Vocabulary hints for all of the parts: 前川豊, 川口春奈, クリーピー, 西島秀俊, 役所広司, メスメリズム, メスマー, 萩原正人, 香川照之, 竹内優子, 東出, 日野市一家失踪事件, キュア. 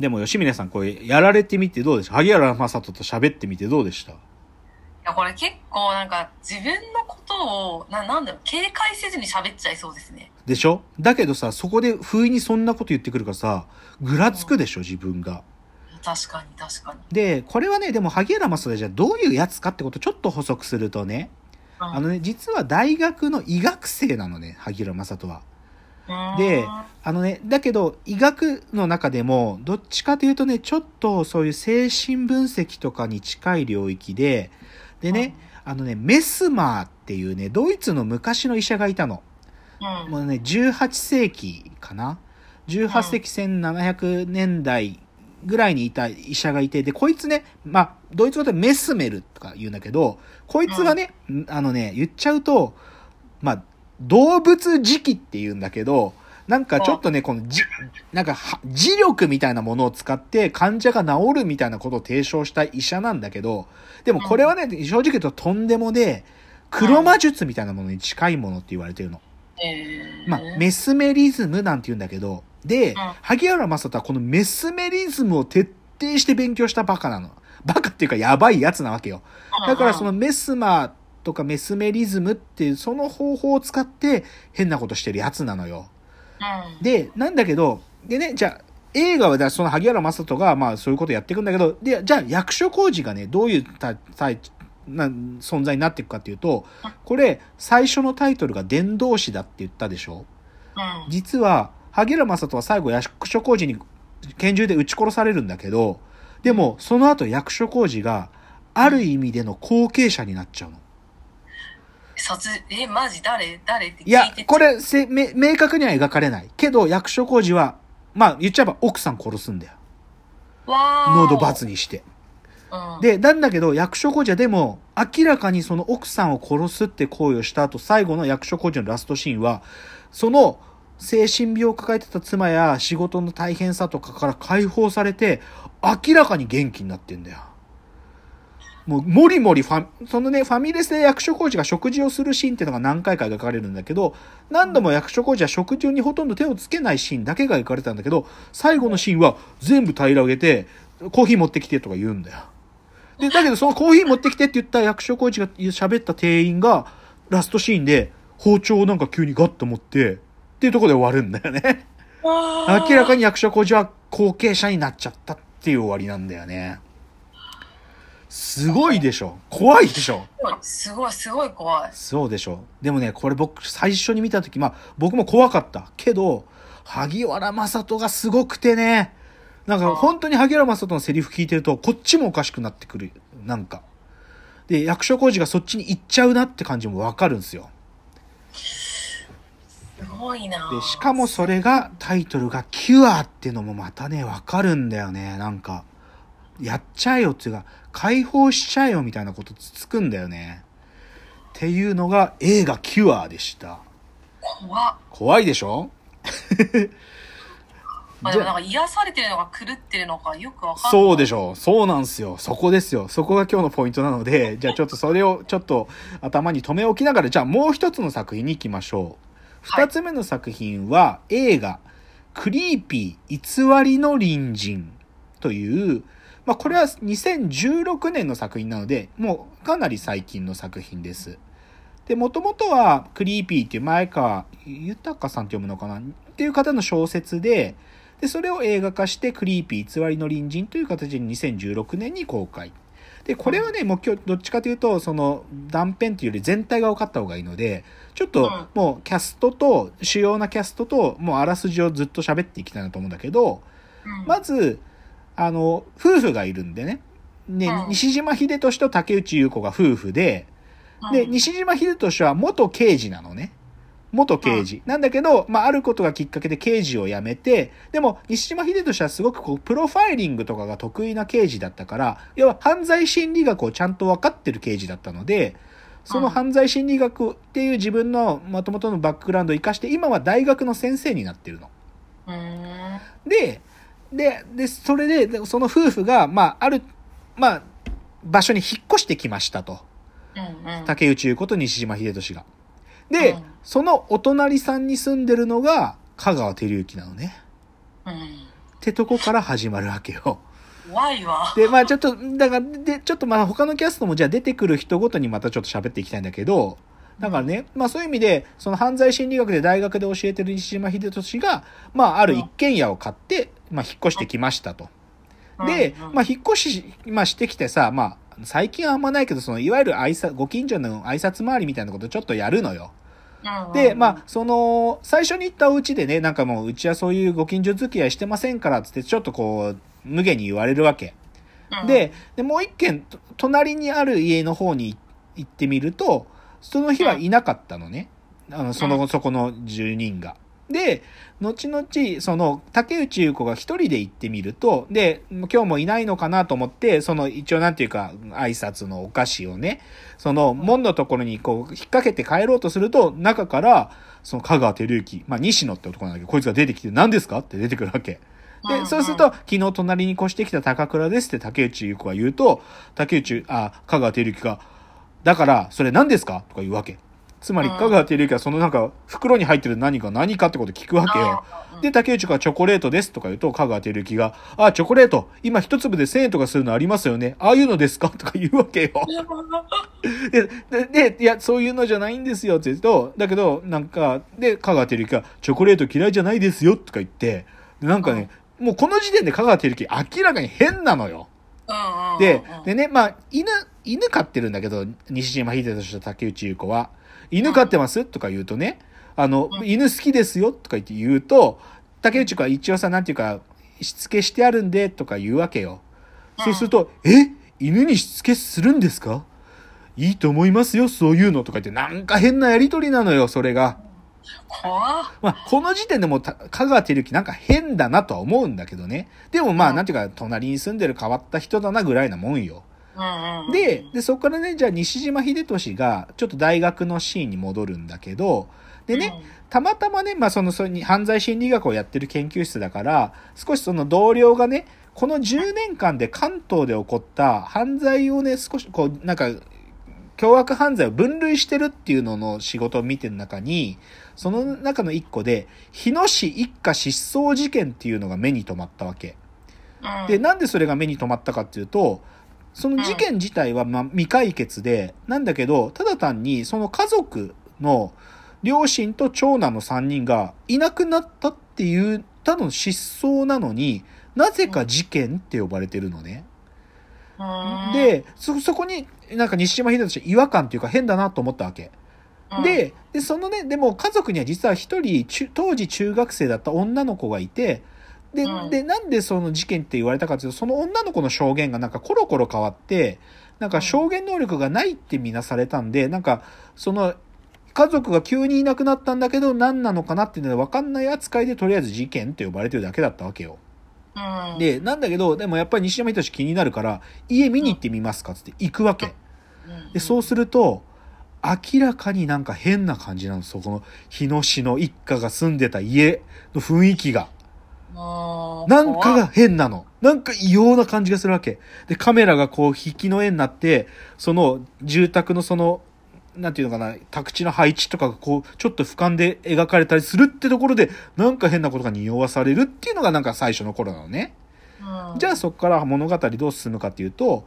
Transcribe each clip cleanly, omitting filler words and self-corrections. でも吉峰さん、これやられてみてどうでした？萩原正人と喋ってみてどうでした？いや、これ結構なんか自分のことをなんだろう、警戒せずに喋っちゃいそうですね。でしょ？だけどさ、そこで不意にそんなこと言ってくるからさ、ぐらつくでしょ、自分が。確かに確かに。でこれはね、でも萩原正人じゃどういうやつかってことをちょっと補足するとね、うん、実は大学の医学生なのね、萩原正人は。でだけど医学の中でもどっちかというとね、ちょっとそういう精神分析とかに近い領域で、でね、メスマーっていうね、ドイツの昔の医者がいたの。もうね、18世紀かな、18世紀1700年代ぐらいにいた医者がいて、でこいつね、まあドイツ語でメスメルとか言うんだけど、こいつがね、言っちゃうと、まあ動物磁気って言うんだけど、なんかちょっとね、このなんか磁力みたいなものを使って患者が治るみたいなことを提唱した医者なんだけど、でもこれはね、正直言うととんでもで、黒魔術みたいなものに近いものって言われてるの。まあメスメリズムなんて言うんだけど、で萩原正人はこのメスメリズムを徹底して勉強したバカなの。バカっていうかやばいやつなわけよ。だからそのメスマーとかメスメリズムっていうその方法を使って変なことしてるやつなのよ。でなんだけど、でね、じゃあ映画はその萩原正人がまあそういうことやっていくんだけど、でじゃあ役所広司がね、どういう存在になっていくかっていうと、これ最初のタイトルが伝道師だって言ったでしょ。実は萩原正人は最後役所広司に拳銃で撃ち殺されるんだけど、でもその後役所広司がある意味での後継者になっちゃうの。マジ誰って聞いてて、いやこれ明確には描かれないけど、役所広司はまあ言っちゃえば奥さん殺すんだよ。喉罰にして、でなんだけど役所広司はでも明らかにその奥さんを殺すって行為をした後、最後の役所広司のラストシーンはその精神病を抱えてた妻や仕事の大変さとかから解放されて明らかに元気になってんだよ。もうもりもりファミレスで役所広司が食事をするシーンっていうのが何回か描かれるんだけど、何度も役所広司は食事にほとんど手をつけないシーンだけが描かれたんだけど、最後のシーンは全部平らげてコーヒー持ってきてとか言うんだよ。でだけどそのコーヒー持ってきてって言った役所広司が喋った店員がラストシーンで包丁をなんか急にガッと持ってっていうところで終わるんだよね。明らかに役所広司は後継者になっちゃったっていう終わりなんだよね。すごいでしょ。怖いでしょ。すごい怖い。そうでしょ。でもね、これ僕最初に見たとき、まあ僕も怖かったけど、萩原正人がすごくてね、なんか本当に萩原正人のセリフ聞いてるとこっちもおかしくなってくる。なんかで役所広司がそっちに行っちゃうなって感じもわかるんですよ。すごいな。でしかもそれがタイトルがキュアっていうのもまたねわかるんだよね。なんかやっちゃえよっていうか解放しちゃえよみたいなことつつくんだよねっていうのが映画キュアでした。怖いでしょ。まあでもなんか癒されてるのか狂ってるのかよくわかんない。そうでしょ。そうなんですよ。そこですよ。そこが今日のポイントなので、じゃあちょっとそれをちょっと頭に留め置きながら、じゃあもう一つの作品に行きましょう。二つ目の作品は映画クリーピー偽りの隣人という、まあ、これは2016年の作品なので、もうかなり最近の作品です。で、もともとはクリーピーっていう前川豊さんって読むのかなっていう方の小説で、で、それを映画化してクリーピー偽りの隣人という形で2016年に公開。で、これはね、もう今日どっちかというと、その断片というより全体が分かった方がいいので、ちょっともう主要なキャストと、もうあらすじをずっと喋っていきたいなと思うんだけど、まず、夫婦がいるんでね。で、西島秀俊と竹内優子が夫婦で、で、西島秀俊は元刑事なのね。元刑事。なんだけど、まあ、あることがきっかけで刑事を辞めて、でも、西島秀俊はすごくこう、プロファイリングとかが得意な刑事だったから、要は犯罪心理学をちゃんと分かってる刑事だったので、その犯罪心理学っていう自分の元々のバックグラウンドを生かして、今は大学の先生になってるの。で、それで、その夫婦が、まあ、場所に引っ越してきましたと。竹内優子と西島秀俊が。で、そのお隣さんに住んでるのが、香川照之なのね。ってとこから始まるわけよ。怖いわ。で、まあちょっと、だから、で、ちょっとまあ他のキャストもじゃあ出てくる人ごとにまたちょっと喋っていきたいんだけど、だからね、まあそういう意味で、その犯罪心理学で大学で教えてる西島秀俊が、まあある一軒家を買って、まあ引っ越してきましたと。で、まあ引っ越し、まあしてきてさ、まあ最近はあんまないけど、そのいわゆる挨拶、ご近所の挨拶回りみたいなことちょっとやるのよ。で、まあ、その、最初に行ったお家でね、なんかもう、うちはそういうご近所付き合いしてませんから、つって、ちょっとこう、無下に言われるわけ。で、もう一軒、隣にある家の方に行ってみると、その日はいなかったのね。そこの住人が。で、後々、その、竹内優子が一人で行ってみると、で、今日もいないのかなと思って、その、一応なんていうか、挨拶のお菓子をね、その、門のところにこう、引っ掛けて帰ろうとすると、中から、その、香川照之、まあ、西野って男なんだけど、こいつが出てきて、何ですかって出てくるわけ。で、そうすると、昨日隣に越してきた高倉ですって竹内優子が言うと、香川照之が、だから、それ何ですかとか言うわけ。つまり、香川照之はそのなんか、袋に入ってる何かってこと聞くわけよ。で、竹内がチョコレートですとか言うと、香川照之が、あ、チョコレート、今一粒で1000円とかするのありますよね。ああいうのですかとか言うわけよ。で、いや、そういうのじゃないんですよって言うと、だけど、なんか、で、香川照之が、チョコレート嫌いじゃないですよとか言って、なんかね、もうこの時点で香川照之明らかに変なのよ。でね、まあ、犬飼ってるんだけど、西島秀俊と竹内優子は。犬飼ってますとか言うとね、犬好きですよとか言って言うと、竹内くんは一応さ、なんていうか、しつけしてあるんで、とか言うわけよ。そうすると、犬にしつけするんですか？いいと思いますよ、そういうのとか言って、なんか変なやりとりなのよ、それが。まあ、この時点でもう、香川照之なんか変だなとは思うんだけどね。でもまあ、なんていうか、隣に住んでる変わった人だなぐらいなもんよ。で、そこからね、じゃあ西島秀俊が、ちょっと大学のシーンに戻るんだけど、でね、たまたまね、まあその犯罪心理学をやってる研究室だから、少しその同僚がね、この10年間で関東で起こった犯罪をね、少しこう、なんか、凶悪犯罪を分類してるっていうのの仕事を見てる中に、その中の一個で、日野市一家失踪事件っていうのが目に留まったわけ。で、なんでそれが目に留まったかっていうと、その事件自体はまあ未解決で、なんだけど、ただ単にその家族の両親と長男の3人がいなくなったっていう、ただの失踪なのに、なぜか事件って呼ばれてるのね。で、そこになんか西島秀俊違和感っていうか変だなと思ったわけ。で、そのね、でも家族には実は一人、当時中学生だった女の子がいて、で、なんでその事件って言われたかというと、その女の子の証言がなんかコロコロ変わって、なんか証言能力がないってみなされたんで、なんか、その、家族が急にいなくなったんだけど、何なのかなっていうのは分かんない扱いで、とりあえず事件って呼ばれてるだけだったわけよ。で、なんだけど、でもやっぱり西島秀俊気になるから、家見に行ってみますかって行くわけ。で、そうすると、明らかになんか変な感じなの、そこの、日野市の一家が住んでた家の雰囲気が。なんかが変なの。なんか異様な感じがするわけ。で、カメラがこう、引きの絵になって、その、住宅のその、なんていうのかな、宅地の配置とかがこう、ちょっと俯瞰で描かれたりするってところで、なんか変なことが匂わされるっていうのがなんか最初の頃なのね。じゃあそこから物語どう進むかっていうと、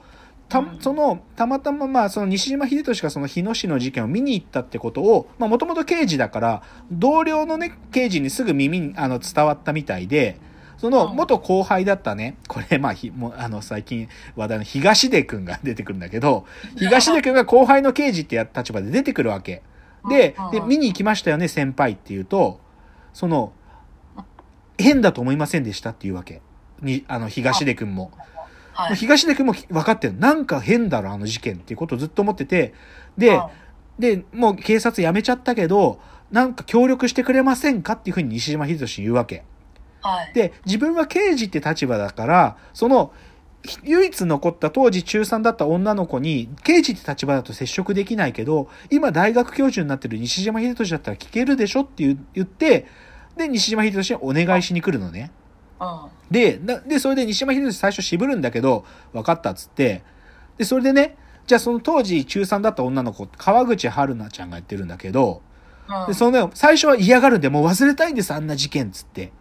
たまたま、まあ、その西島秀俊がその日野市の事件を見に行ったってことを、まあ、もともと刑事だから、同僚のね、刑事にすぐ耳に、伝わったみたいで、その、元後輩だったね、これ、まあ、最近話題の東出くんが出てくるんだけど、東出くんが後輩の刑事って立場で出てくるわけ。で、見に行きましたよね、先輩っていうと、その、変だと思いませんでしたっていうわけ。東出くんも。東出くんも分かってる。なんか変だろ、あの事件っていうことをずっと思ってて。で、もう警察辞めちゃったけど、なんか協力してくれませんかっていうふうに西島秀俊言うわけ。で、自分は刑事って立場だから、その、唯一残った当時中3だった女の子に、刑事って立場だと接触できないけど、今大学教授になってる西島秀俊だったら聞けるでしょって言って、で、西島秀俊にお願いしに来るのね。で、それで西島秀俊最初渋るんだけど、分かったっつって、で、それでね、じゃあその当時中3だった女の子、川口春奈ちゃんがやってるんだけど、で、そのね、最初は嫌がるんで、もう忘れたいんです、あんな事件っつって。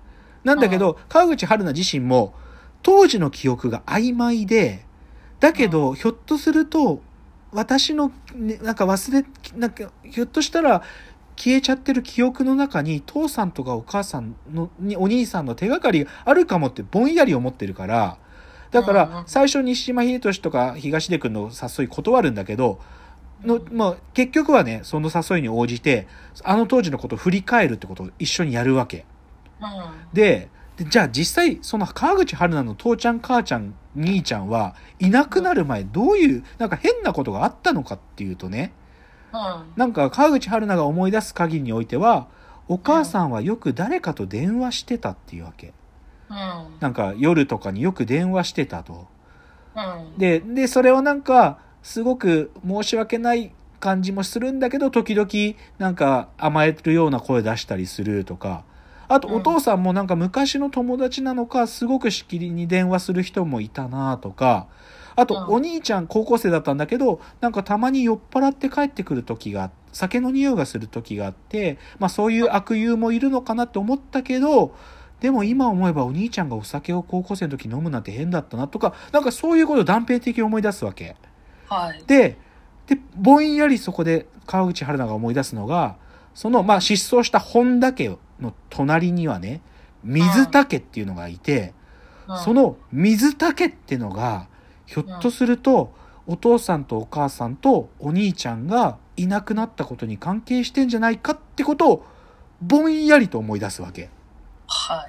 なんだけど、川口春奈自身も当時の記憶が曖昧で、だけどひょっとすると私のなんか忘れ、なんかひょっとしたら消えちゃってる記憶の中に父さんとかお母さんのお兄さんの手がかりがあるかもってぼんやり思ってるから、だから最初西島秀俊とか東出君の誘い断るんだけどの、まあ、結局はねその誘いに応じてあの当時のことを振り返るってことを一緒にやるわけで、じゃあ実際その川口春奈の父ちゃん母ちゃん兄ちゃんはいなくなる前どういうなんか変なことがあったのかっていうとね、なんか川口春奈が思い出す限りにおいてはお母さんはよく誰かと電話してたっていうわけ。なんか夜とかによく電話してたと。でそれをなんかすごく申し訳ない感じもするんだけど時々なんか甘えるような声出したりするとか、あとお父さんもなんか昔の友達なのかすごくしきりに電話する人もいたなとか、あとお兄ちゃん高校生だったんだけどなんかたまに酔っ払って帰ってくる時が酒の匂いがする時があって、まあそういう悪友もいるのかなって思ったけど、でも今思えばお兄ちゃんがお酒を高校生の時飲むなんて変だったなとか、なんかそういうことを断片的に思い出すわけ、はい、でぼんやりそこで川口春奈が思い出すのがその、まあ、失踪した本田家の隣にはね水田家っていうのがいて、その水田家っていうのがひょっとするとお父さんとお母さんとお兄ちゃんがいなくなったことに関係してんじゃないかってことをぼんやりと思い出すわけ。は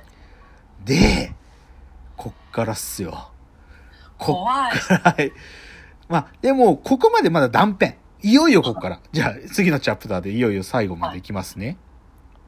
い、でこっからっすよ。怖い。まあでもここまでまだ断片。いよいよここから。じゃあ次のチャプターでいよいよ最後までいきますね。はい。